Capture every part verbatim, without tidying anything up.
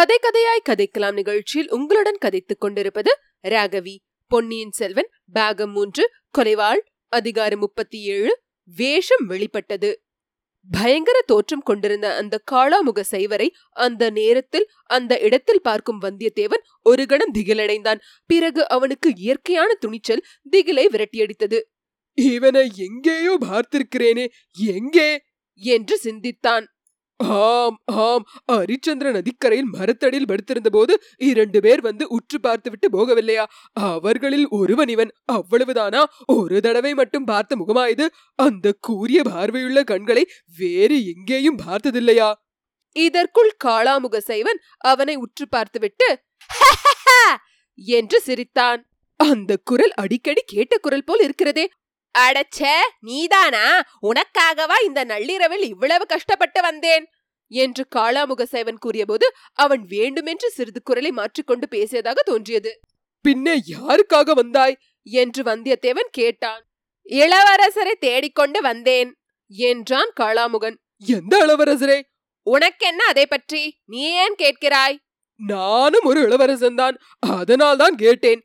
கதை கதையாய் கதைக்கலாம் நிகழ்ச்சியில் உங்களுடன் கதைத்துக் கொண்டிருப்பது ராகவி. பொன்னியின் செல்வன் பாகம் மூன்று, கொலைவாள், அதிகாரம் முப்பத்தி ஏழு, வேஷம் வெளிப்பட்டது. பயங்கர தோற்றம் கொண்டிருந்த அந்த காளாமுக சைவரை அந்த நேரத்தில் அந்த இடத்தில் பார்க்கும் வந்தியத்தேவன் ஒரு கணம் திகிலடைந்தான். பிறகு அவனுக்கு இயற்கையான துணிச்சல் திகிலை விரட்டியடித்தது. இவனை எங்கேயோ பார்த்திருக்கிறேனே, எங்கே என்று சிந்தித்தான். ஆம் ஆம் ஹரிச்சந்திர நதிக்கரையில் மரத்தடியில் படுத்திருந்த போது இரண்டு பேர் வந்து உற்று பார்த்து விட்டு போகவில்லையா? அவர்களில் ஒருவன் இவன். அவ்வளவுதானா? ஒரு தடவை மட்டும் பார்த்த முகமாயுது. அந்த கூரிய பார்வையுள்ள கண்களை வேறு எங்கேயும் பார்த்ததில்லையா? இதற்குள் காளாமுக சைவன் அவனை உற்று பார்த்து விட்டு என்று சிரித்தான். அந்த குரல் அடிக்கடி கேட்ட குரல் போல் இருக்கிறதே. அடச்சே, நீதானா? உனக்காகவா இந்த நள்ளிரவில் இவ்வளவு கஷ்டப்பட்டு வந்தேன் என்று காளாமுக சைவன் கூறியபோது அவன் வேண்டுமென்று சிறிது குரலை மாற்றிக்கொண்டு பேசியதாக தோன்றியது. பின்னே யாருக்காக வந்தாய் என்று வந்தியத்தேவன் கேட்டான். இளவரசரை தேடிக்கொண்டு வந்தேன் என்றான் காளாமுகன். எந்த இளவரசரே? உனக்கென்ன அதை பற்றி? நீ ஏன் கேட்கிறாய்? நானும் ஒரு இளவரசன் தான், அதனால் தான் கேட்டேன்.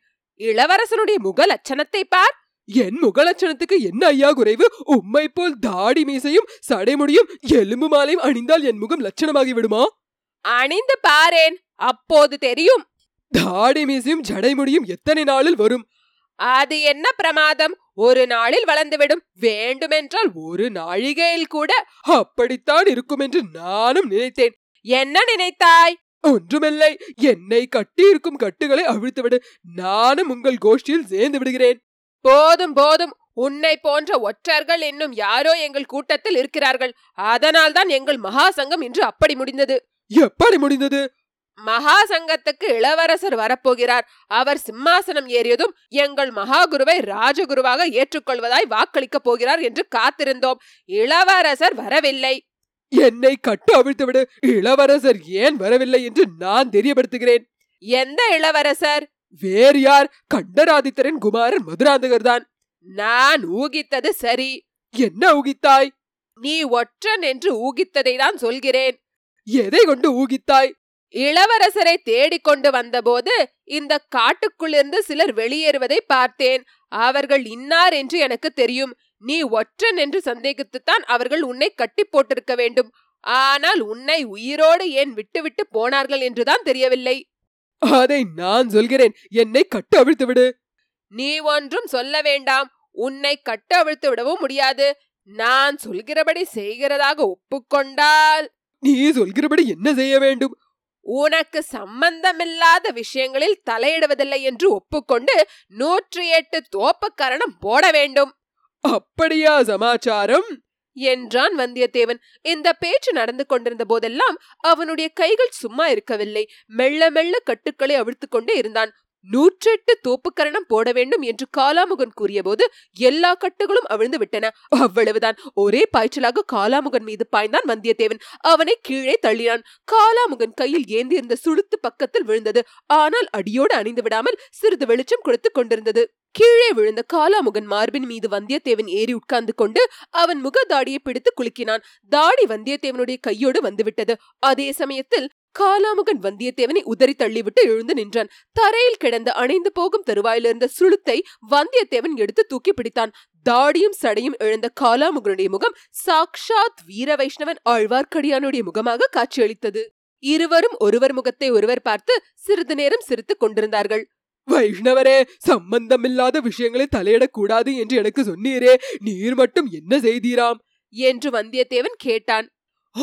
இளவரசனுடைய முக லட்சணத்தை பார். என் முகலட்சணத்துக்கு என்ன ஐயா குறைவு? உம்மை போல் தாடி மீசையும் சடைமுடியும் எலும்பு மாலையும் அணிந்தால் என் முகம் லட்சணமாகி விடுமா? அணிந்து பாரேன், அப்போது தெரியும். தாடி மீசையும் ஜடைமுடியும் எத்தனை நாளில் வரும்? அது என்ன பிரமாதம், ஒரு நாளில் வளர்ந்துவிடும். வேண்டுமென்றால் ஒரு நாழிகையில் கூட. அப்படித்தான் இருக்கும் என்று நானும் நினைத்தேன். என்ன நினைத்தாய்? ஒன்றுமில்லை, என்னை கட்டி இருக்கும் கட்டுகளை அவிழ்த்துவிடு, நானும் உங்கள் கோஷ்டியில் சேர்ந்து விடுகிறேன். போதும் போதும், உன்னை போன்ற ஒற்றர்கள் இன்னும் யாரோ எங்கள் கூட்டத்தில் இருக்கிறார்கள். அதனால் தான் எங்கள் மகாசங்கம் இன்று அப்படி முடிந்தது. எப்படி முடிந்தது? மகாசங்கத்துக்கு இளவரசர் வரப்போகிறார். அவர் சிம்மாசனம் ஏறியதும் எங்கள் மகாகுருவை ராஜகுருவாக ஏற்றுக்கொள்வதாய் வாக்களிக்கப் போகிறார் என்று காத்திருந்தோம். இளவரசர் வரவில்லை. என்னை கட்டு அவிழ்த்துவிடு. இளவரசர் ஏன் வரவில்லை என்று நான் தெரியப்படுத்துகிறேன். எந்த இளவரசர்? வேறு யார், கண்டராதிதரேன் குமாரன் மதுராந்தகர் தான். நான் ஊகித்தது சரி. என்ன ஊகித்தாய்? நீ ஒற்றன் என்று ஊகித்ததை தான் சொல்கிறேன். எதை கொண்டு ஊகித்தாய்? இளவரசரை தேடிக்கொண்டு வந்தபோது இந்த காட்டுக்குள்ளிருந்து சிலர் வெளியேறுவதை பார்த்தேன். அவர்கள் இன்னார் என்று எனக்கு தெரியும். நீ ஒற்றன் என்று சந்தேகித்துத்தான் அவர்கள் உன்னை கட்டி போட்டிருக்க வேண்டும். ஆனால் உன்னை உயிரோடு ஏன் விட்டுவிட்டு போனார்கள் என்றுதான் தெரியவில்லை. அதை நான் சொல்கிறேன். என்னை கட்டு அவிழ்த்து விடு. நீ ஒன்றும் சொல்ல வேண்டாம். உன்னை கட்டு அவிழ்த்து விடவும் முடியாது. நான் சொல்கிறபடி செய்கிறதாக ஒப்புக்கொண்டால். நீ சொல்கிறபடி என்ன செய்ய வேண்டும்? உனக்கு சம்பந்தமில்லாத விஷயங்களில் தலையிடுவதில்லை என்று ஒப்புக்கொண்டு நூற்றி எட்டு தோப்புக்கரணம் போட வேண்டும். அப்படியா சமாச்சாரம் என்றான் வந்தியத்தேவன். இந்த பேச்சு நடந்து கொண்டிருந்த போதெல்லாம் அவனுடைய கைகள் சும்மா இருக்கவில்லை. மெல்ல மெல்ல கட்டுக்களை அவிழ்த்து கொண்டே இருந்தான். நூற்றெட்டு தோப்புக்கரணம் போட வேண்டும் என்று காளாமுகன் கூறிய போது எல்லா கட்டுகளும் அவிழ்ந்து விட்டன. அவ்வளவுதான். ஒரே பாய்ச்சலாக காளாமுகன் மீது பாய்ந்தான் வந்தியத்தேவன். அவனை கீழே தள்ளினான். காளாமுகன் கையில் ஏந்தி இருந்த சுளுத்து பக்கத்தில் விழுந்தது. ஆனால் அடியோடு அணிந்து விடாமல் சிறிது வெளிச்சம் கொடுத்து கொண்டிருந்தது. கீழே விழுந்த காளாமுகன் மார்பின் மீது வந்தியத்தேவன் ஏறி உட்கார்ந்து கொண்டு அவன் முக தாடியை பிடித்து குலுக்கினான். தாடி வந்தியத்தேவனுடைய கையோடு வந்துவிட்டது. அதே சமயத்தில் காளாமுகன் வந்தியத்தேவனை உதறி தள்ளிவிட்டு எழுந்து நின்றான். தரையில் கிடந்த அணைந்து போகும் தருவாயிலிருந்த சுளுத்தை வந்தியத்தேவன் எடுத்து தூக்கி பிடித்தான். தாடியும் சடையும் எழுந்த காளாமுகனுடைய முகம் சாக்ஷாத் வீர வைஷ்ணவன் ஆழ்வார்க்கடியானுடைய முகமாக காட்சியளித்தது. இருவரும் ஒருவர் முகத்தை ஒருவர் பார்த்து சிறிது நேரம் சிரித்துக் கொண்டிருந்தார்கள். வைஷ்ணவரே, சம்பந்தமில்லாத விஷயங்களை தலையிடக்கூடாது என்று எனக்கு சொன்னீரே, நீர் மட்டும் என்ன செய்தீராம் என்று வந்தியத்தேவன் கேட்டான்.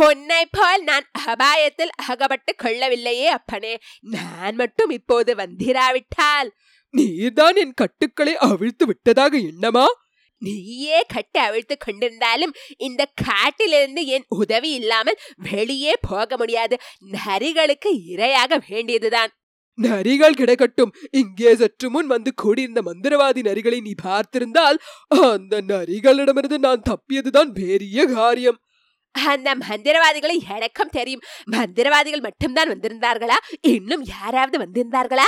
உன்னை போல் நான் அபாயத்தில் அகப்பட்டு கொள்ளவில்லையே அப்பனே. நான் மட்டும் இப்போது வந்திராவிட்டால். நீர்தான் என் கட்டுக்களை அவிழ்த்து விட்டதாக எண்ணமா? நீயே கட்டு அவிழ்த்து கொண்டிருந்தாலும் இந்த காட்டிலிருந்து என் உதவி இல்லாமல் வெளியே போக முடியாது. நரிகளுக்கு இரையாக வேண்டியதுதான். நரிகள் கிடைக்கட்டும். இங்கே சற்று முன் வந்து கூடியிருந்த மந்திரவாதி நரிகளை நீ பார்த்திருந்தால் அந்த நரிகளிடமிருந்து நான் தப்பியதுதான் பெரிய காரியம். அந்த மந்திரவாதிகளை எனக்கும் தெரியும். மந்திரவாதிகள் மட்டும்தான் வந்திருந்தார்களா, இன்னும் யாராவது வந்திருந்தார்களா?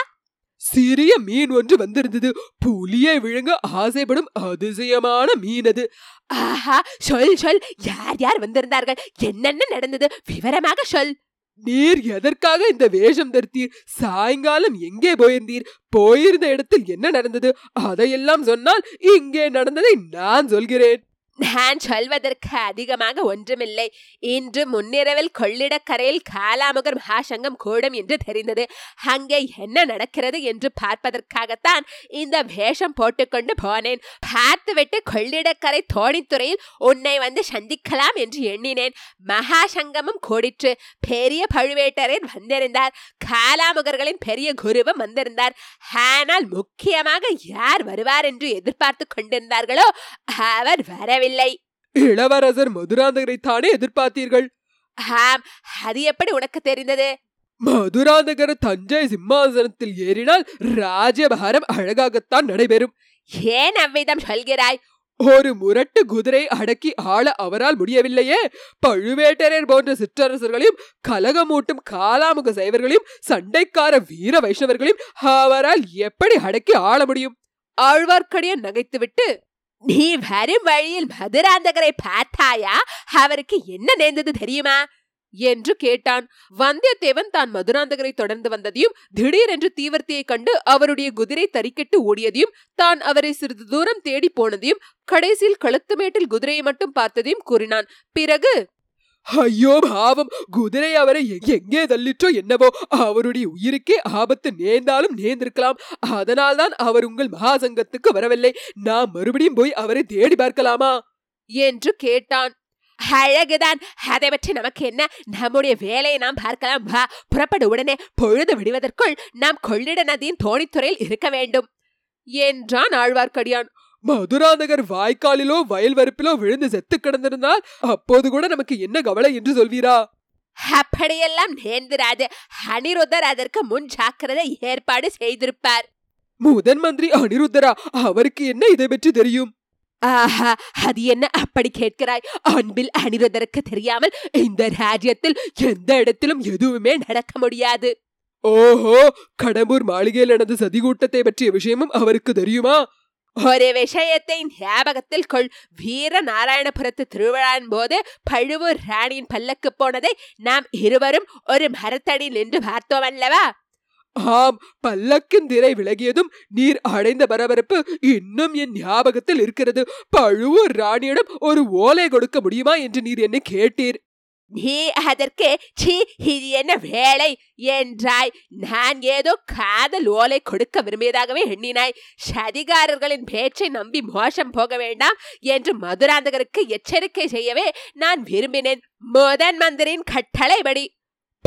சிறிய மீன் ஒன்று வந்திருந்தது. புலியை விழுங்க ஆசைப்படும் அதிசயமான மீன் அது. ஆஹா, சொல் சொல், யார் யார் வந்திருந்தார்கள், என்னென்ன நடந்தது, விவரமாக சொல். நீர் எதற்காக இந்த வேஷம் தரித்தீர்? சாயங்காலம் எங்கே போயிருந்தீர்? போயிருந்த இடத்தில் என்ன நடந்தது? அதையெல்லாம் சொன்னால் இங்கே நடந்ததை நான் சொல்கிறேன். நான் சொல்வதற்கு அதிகமாக ஒன்றுமில்லை. இன்று முன்னிரவில் கொள்ளிடக்கரையில் காளாமுகர் மகாசங்கம் கூடும் என்று தெரிந்தது. அங்கே என்ன நடக்கிறது என்று பார்ப்பதற்காகத்தான் இந்த வேஷம் போட்டுக்கொண்டு போனேன். பார்த்துவிட்டு கொள்ளிடக்கரை தோணித்துறையில் உன்னை வந்து சந்திக்கலாம் என்று எண்ணினேன். மகாசங்கமும் கூடிற்று. பெரிய பழுவேட்டரையர் வந்திருந்தார். காளாமுகர்களின் பெரிய குருவும் வந்திருந்தார். ஆனால் முக்கியமாக யார் வருவார் என்று எதிர்பார்த்து கொண்டிருந்தார்களோ அவர் வர இளவரசர் மதுராந்தகரை தானே எதிர்பார்த்தீர்கள். ஆம், அது எப்படி உனக்கு தெரிந்தது? மதுராந்தகர் தஞ்சை சிம்மாசனத்தில் ஏறினால் ராஜபாரம் அழகாகத்தான் நடைபெறும். ஏன் அவ்விதம் சொல்கிறாய்? ஒரு முரட்டு குதிரை அடக்கி ஆள அவரால் முடியவில்லையே. பழுவேட்டரையர் போன்ற சிற்றரசர்களையும் கலகமூட்டும் காளாமுக சைவர்களையும் சண்டைக்கார வீர வைஷ்ணவர்களையும் அவரால் எப்படி அடக்கி ஆள முடியும்? ஆழ்வார்க்கடியான் நகைத்துவிட்டு, நீ வரும் வழியில் மதுராந்தகரை பார்த்தாயா? அவருக்கு என்ன நேர்ந்தது தெரியுமா என்று கேட்டான். வந்தியத்தேவன் தான் மதுராந்தகரை தொடர்ந்து வந்ததையும், திடீரென்று தீவர்த்தியை கண்டு அவருடைய குதிரை தறிக்கிட்டு ஓடியதையும், தான் அவரை சிறிது தூரம் தேடி போனதையும், கடைசியில் கழுத்துமேட்டில் குதிரையை மட்டும் பார்த்ததையும் கூறினான். பிறகு, ஐயோ பாவம், குதிரை அவரை எங்கே தள்ளிற்றோ என்னவோ, அவருடைய உயிருக்கே ஆபத்து நேர்ந்தாலும் நேர்ந்திருக்கலாம். அதனால் தான் அவர் உங்கள் மகாசங்கத்துக்கு வரவில்லை. நான் மறுபடியும் போய் அவரை தேடி பார்க்கலாமா என்று கேட்டான். அழகுதான், அதை பற்றி நமக்கு என்ன? நம்முடைய வேலையை நாம் பார்க்கலாம். வா, புறப்படு. உடனே பொழுது விடுவதற்குள் நாம் கொள்ளிட நதியின் தோணித்துறையில் இருக்க வேண்டும் என்றான் ஆழ்வார்க்கடியான். மதுராந்தகர் வாய்க்காலிலோ வயல் வரப்பிலோ விழுந்து செத்து கிடந்திருந்தால் அப்போது கூட நமக்கு என்ன கவலை என்று சொல்வீரா? அப்படியெல்லாம் நேர்ந்திராது. அனிருத்தர் அதற்கு முன் ஜாக்கிரதை ஏற்பாடு செய்திருப்பார். முதன் மந்திரி அனிருத்தரா? அவருக்கு என்ன இதை பற்றி தெரியும்? ஆஹா, அது என்ன அப்படி கேட்கிறாய்? அன்பில் அனிருத்தருக்கு தெரியாமல் இந்த ராஜ்யத்தில் எந்த இடத்திலும் எதுவுமே நடக்க முடியாது. ஓஹோ, கடம்பூர் மாளிகையில் நடந்த சதிகூட்டத்தை பற்றிய விஷயமும் அவருக்கு தெரியுமா? ஒரு விஷயத்தை ஞாபகத்தில் கொள். வீர நாராயணபுரத்து திருவிழாவின் போது பழுவூர் ராணியின் பல்லக்கு போனதை நாம் இருவரும் ஒரு மரத்தடி நின்று பார்த்தோம் அல்லவா? ஆம், பல்லக்கின் திரை விலகியதும் நீர் அடைந்த பரபரப்பு இன்னும் என் ஞாபகத்தில் இருக்கிறது. பழுவூர் ராணியிடம் ஒரு ஓலை கொடுக்க முடியுமா என்று நீர் என்னை கேட்டீர். நீ அதற்கு, சீ, இது என்ன வேலை என்றாய். நான் ஏதோ காதல் ஓலை கொடுக்க விரும்பியதாகவே எண்ணினாய். சதிகாரர்களின் பேச்சை நம்பி மோசம் போக வேண்டாம் என்று மதுராந்தகருக்கு எச்சரிக்கை செய்யவே நான் விரும்பினேன். முதன் மந்திரியின் கட்டளைப்படி.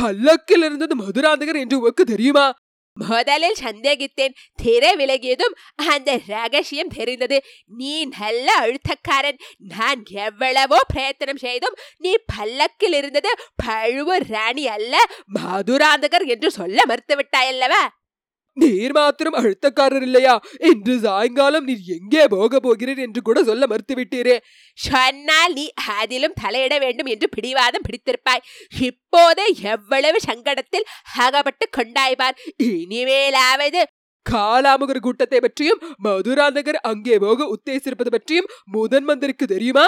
பல்லக்கில் இருந்தது மதுராந்தகர் என்று உனக்கு தெரியுமா? முதலில் சந்தேகித்தேன். திரை விலகியதும் அந்த ரகசியம் தெரிந்தது. நீ நல்ல அழுத்தக்காரன். நான் எவ்வளவோ பிரயத்தனம் செய்தும் நீ பல்லக்கில் இருந்தது பழுவூர் ராணி அல்ல மதுராந்தகர் என்று சொல்ல மறுத்துவிட்டாயல்லவா? நீர் மாத்திரம் அழுத்தக்காரர் இல்லையா? இன்று சாயங்காலம் நீர் எங்கே போக போகிறீர் என்று கூட சொல்ல மறுத்துவிட்டீரே. சொன்னால் நீ அதிலும் தலையிட வேண்டும் என்று பிடிவாதம் பிடித்திருப்பாய். இப்போதே எவ்வளவு சங்கடத்தில் அகப்பட்டு கொண்டாய்வார். இனிமேலாவது காளாமுகர் கூட்டத்தை பற்றியும் மதுராந்தகர் அங்கே போக உத்தேசிப்பது பற்றியும் முதன் மந்திரிக்கு தெரியுமா?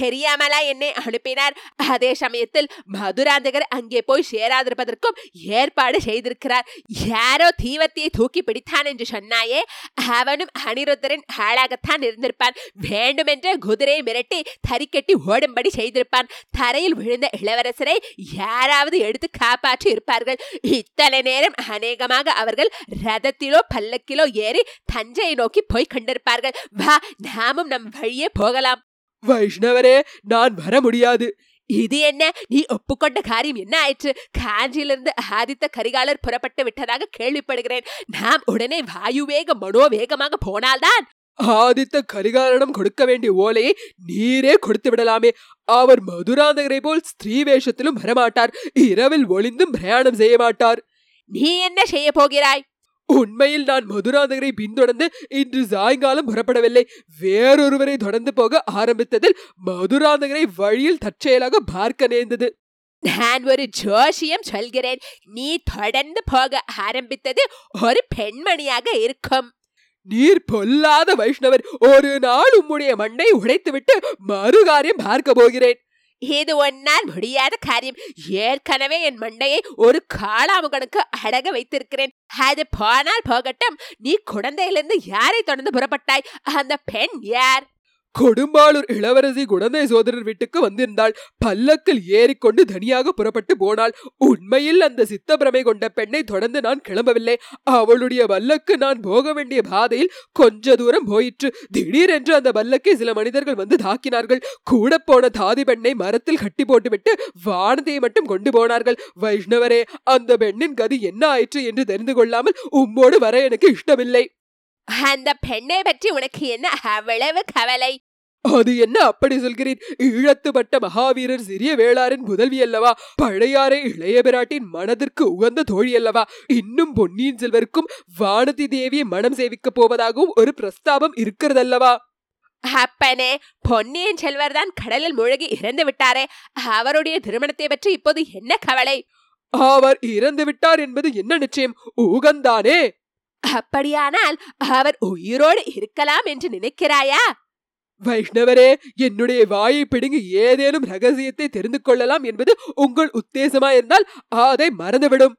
தெரியாமலா என்னை அனுப்பினார். அதே சமயத்தில் மதுராந்தகர் அங்கே போய் சேராதிருப்பதற்கும் ஏற்பாடு செய்திருக்கிறார். யாரோ தீவர்த்தியை தூக்கி பிடித்தான் என்று சொன்னாயே, அவனும் அனிருத்தரின் ஆளாகத்தான் இருந்திருப்பான். வேண்டுமென்றே குதிரையை மிரட்டி தறிக்கட்டி ஓடும்படி செய்திருப்பான். தரையில் விழுந்த இளவரசரை யாராவது எடுத்து காப்பாற்றி இருப்பார்கள். இத்தனை நேரம் அநேகமாக அவர்கள் ரதத்திலோ பல்லக்கிலோ ஏறி தஞ்சையை நோக்கி போய் கொண்டிருப்பார்கள். வா, நாமும் நம் வழியே போகலாம். வைஷ்ணவரே, நான் வர முடியாது. இது என்ன, நீ ஒப்புக்கொண்ட காரியம் என்ன ஆயிற்று? காஞ்சியிலிருந்து ஆதித்த கரிகாலர் புறப்பட்டு விட்டதாக கேள்விப்படுகிறேன். நாம் உடனே வாயுவேக மனோவேகமாக போனால்தான் ஆதித்த கரிகாலரிடம் கொடுக்க வேண்டிய ஓலையை நீரே கொடுத்து விடலாமே. அவர் மதுராந்தகரை போல் ஸ்திரீ வேஷத்திலும் வரமாட்டார். இரவில் ஒளிந்தும் பிரயாணம் செய்ய மாட்டார். நீ என்ன செய்ய போகிறாய்? உண்மையில் நான் மதுராந்தகரை பின்தொடர்ந்து இன்று சாயங்காலம் புறப்படவில்லை. வேறொருவரை தொடர்ந்து போக ஆரம்பித்ததில் மதுராந்தகரை வழியில் தற்செயலாக பார்க்க நேர்ந்தது. நான் ஒரு ஜோஷியம் சொல்கிறேன், நீ தொடர்ந்து போக ஆரம்பித்தது ஒரு பெண்மணியாக இருக்கும். நீர் பொல்லாத வைஷ்ணவர், ஒரு நாள் உம்முடைய மண்ணை உடைத்துவிட்டு மறுகாரியம் பார்க்க போகிறேன். இது ஒன்னால் முடியாத காரியம். ஏற்கனவே என் மண்டையை ஒரு காளாமுகனுக்கு அடக வைத்திருக்கிறேன். அது போனால் போகட்டும். நீ குடந்தையிலிருந்து யாரை தொடர்ந்து புறப்பட்டாய்? அந்த பெண் யார்? கொடும்பாளூர் இளவரசி குடந்தை சோதரர் வீட்டுக்கு வந்திருந்தாள். பல்லக்கில் ஏறிக்கொண்டு தனியாக புறப்பட்டு போனாள். உண்மையில் அந்த சித்தப்பிரமை கொண்ட பெண்ணை தொடர்ந்து நான் கிளம்பவில்லை. அவளுடைய பல்லக்கு நான் போக வேண்டிய பாதையில் கொஞ்ச தூரம் போயிற்று. திடீரென்று அந்த பல்லக்கை சில மனிதர்கள் வந்து தாக்கினார்கள். கூட போன தாதி பெண்ணை மரத்தில் கட்டி போட்டுவிட்டு வானதியை மட்டும் கொண்டு போனார்கள். வைஷ்ணவரே, அந்த பெண்ணின் கதி என்ன ஆயிற்று என்று தெரிந்து கொள்ளாமல் உம்மோடு வர எனக்கு இஷ்டமில்லை. அந்த பெண்ணை பற்றி உனக்கு என்ன அவ்வளவு கவலை? அது என்ன அப்படி சொல்கிறேன்? ஈழத்துப்பட்ட மகாவீரர் சிறிய வேளாரின் புதல்வி அல்லவா? பழையாறை இளைய பிராட்டின் மனதிற்கு உகந்த தோழி அல்லவா? இன்னும் பொன்னியின் செல்வருக்கும் வானதி தேவியை மனம் சேவிக்கப் போவதாகவும் ஒரு பிரஸ்தாபம் இருக்கிறதல்லவா? அப்பனே, பொன்னியின் செல்வர் தான் கடலில் மூழ்கி இறந்து விட்டாரே, அவருடைய திருமணத்தை பற்றி இப்போது என்ன கவலை? அவர் இறந்து விட்டார் என்பது என்ன நிச்சயம்? உகந்தானே? அப்படியானால் அவர் உயிரோடு இருக்கலாம் என்று நினைக்கிறாயா? வைஷ்ணவரே, என்னுடைய வாயை பிடுங்கி ஏதேனும் ரகசியத்தை தெரிந்து கொள்ளலாம் என்பது உங்கள் உத்தேசமாயிருந்தால் அதை மறந்துவிடும்.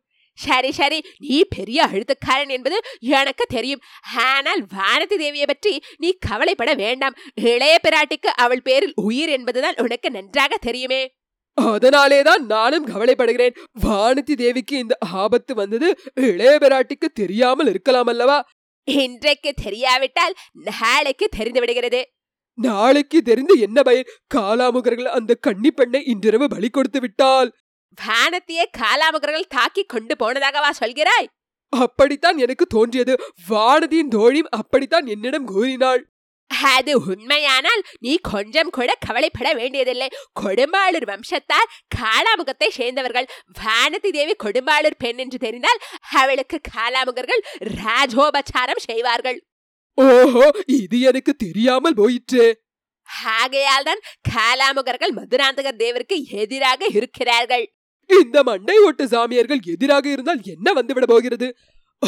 சரி சரி, நீ பெரிய அழுத்தக்காரன் என்பது எனக்கு தெரியும். ஆனால் வானதி தேவியை பற்றி நீ கவலைப்பட வேண்டாம். இளைய பிராட்டிக்கு அவள் பேரில் உயிர் என்பதுதான் உனக்கு நன்றாக தெரியுமே. அதனாலேதான் நானும் கவலைப்படுகிறேன். வானதி தேவிக்கு இந்த ஆபத்து வந்தது இளைய பிராட்டிக்கு தெரியாமல் இருக்கலாம் அல்லவா? இன்றைக்கு தெரியாவிட்டால் நாளைக்கு தெரிந்து விடுகிறது. நாளைக்கு தெரிந்து என்ன பயன்? காளாமுகர்கள் அந்த கன்னி பெண்ணை இன்றிரவு பலி கொடுத்து விட்டால் வானதியை காளாமுகர்கள் தாக்கி கொண்டு போனதாகவா சொல்கிறாய்? அப்படித்தான் எனக்கு தோன்றியது. வானதியின் தோழியும் அப்படித்தான் என்னிடம் கூறினாள். அது உண்மையானால் நீ கொஞ்சம் கூட கவலைப்பட வேண்டியதில்லை. கொடும்பாளூர் வம்சத்தார் காளாமுகத்தை சேர்ந்தவர்கள். வானதி தேவி கொடும்பாளூர் பெண் என்று தெரிந்தால் அவளுக்கு காளாமுகர்கள் ராஜோபச்சாரம் செய்வார்கள். ஓஹோ, இது எனக்கு தெரியாமல் போயிற்று. ஆகையால் தான் காளாமுகர்கள் மதுராந்தகர் தேவருக்கு எதிராக இருக்கிறார்கள். இந்த மண்டை ஓட்டு சாமியார்கள் எதிராக இருந்தால் என்ன வந்துவிட போகிறது?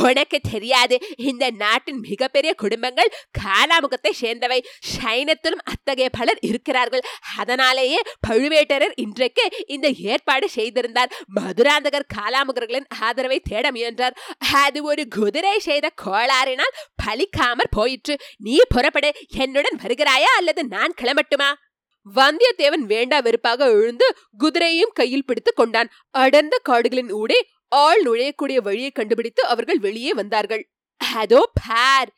உனக்கு தெரியாது, இந்த நாட்டின் மிகப்பெரிய குடும்பங்கள் காளாமுகத்தை சேர்ந்தவை. சைனத்திலும் அத்தகைய பலர் இருக்கிறார்கள். அதனாலேயே பழுவேட்டரர் இன்றைக்கு இந்த ஏற்பாடு செய்திருந்தார். மதுராந்தகர் காளாமுகர்களின் ஆதரவை தேட முயன்றார். அது ஒரு குதிரை செய்த கோளாறினால் பலிக்காமற் போயிற்று. நீ புறப்படு. என்னுடன் வருகிறாயா அல்லது நான் கிளம்பட்டுமா? வந்தியத்தேவன் வேண்டா வெறுப்பாக எழுந்து குதிரையையும் கையில் பிடித்து கொண்டான். அடர்ந்த காடுகளின் ஊடே ஆள் நுழையக்கூடிய வழியை கண்டுபிடித்து அவர்கள் வெளியே வந்தார்கள். அதோ பார்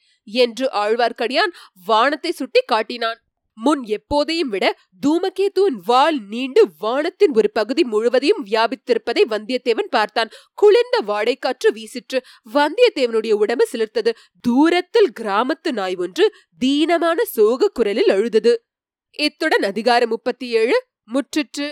என்று ஆழ்வார்க்கடியான் வானத்தை சுட்டி காட்டினான். முன் எப்போதையும் விட தூமகேதுவின் வால் நீண்டு வானத்தின் ஒரு பகுதி முழுவதையும் வியாபித்திருப்பதை வந்தியத்தேவன் பார்த்தான். குளிர்ந்த வாடைக்காற்று வீசிற்று. வந்தியத்தேவனுடைய உடம்பு சிலிர்த்தது. தூரத்தில் கிராமத்து நாய் ஒன்று தீனமான சோக குரலில் அழுதது. இத்துடன் அதிகாரம் முப்பத்தி ஏழு முற்றிற்று.